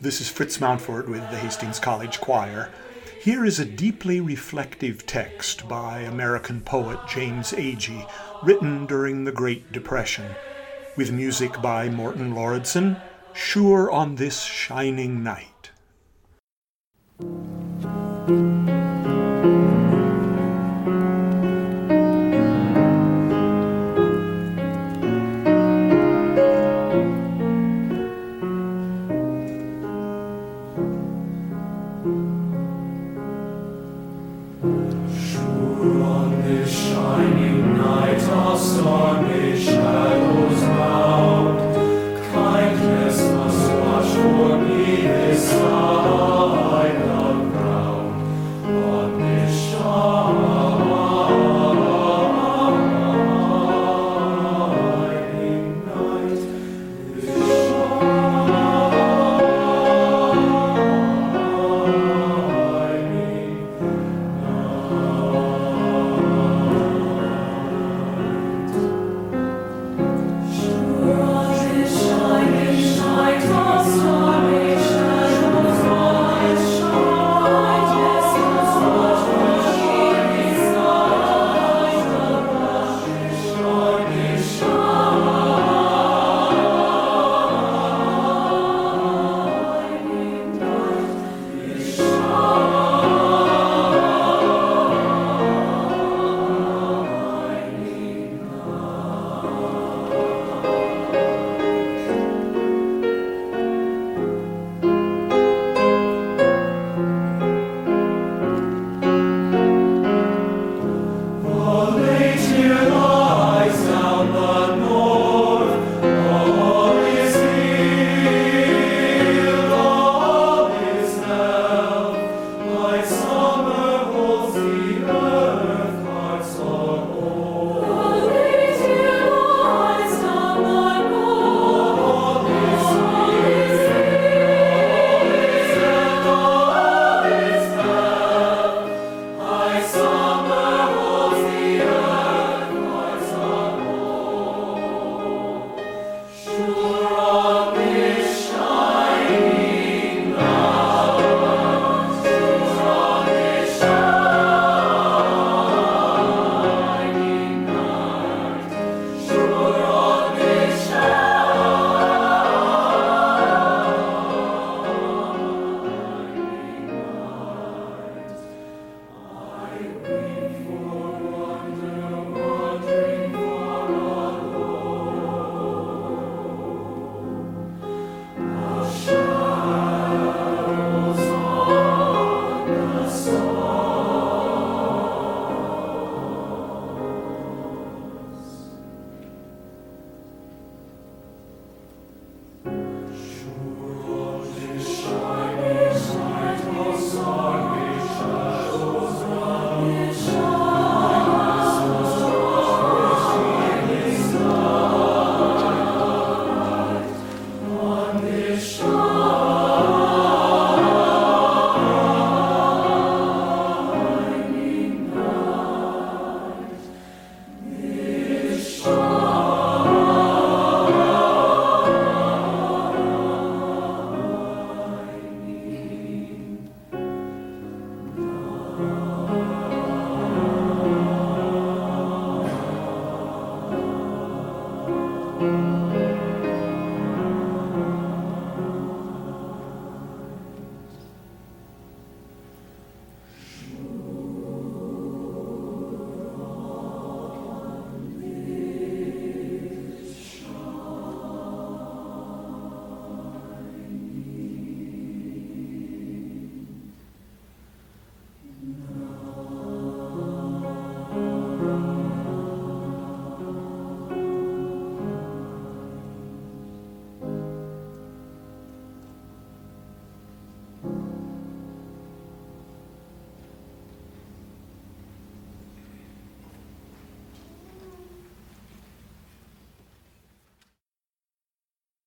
This is Fritz Mountfort with the Hastings College Choir. Here is a deeply reflective text by American poet James Agee, written during the Great Depression, with music by Morton Lauridsen, Sure on This Shining Night.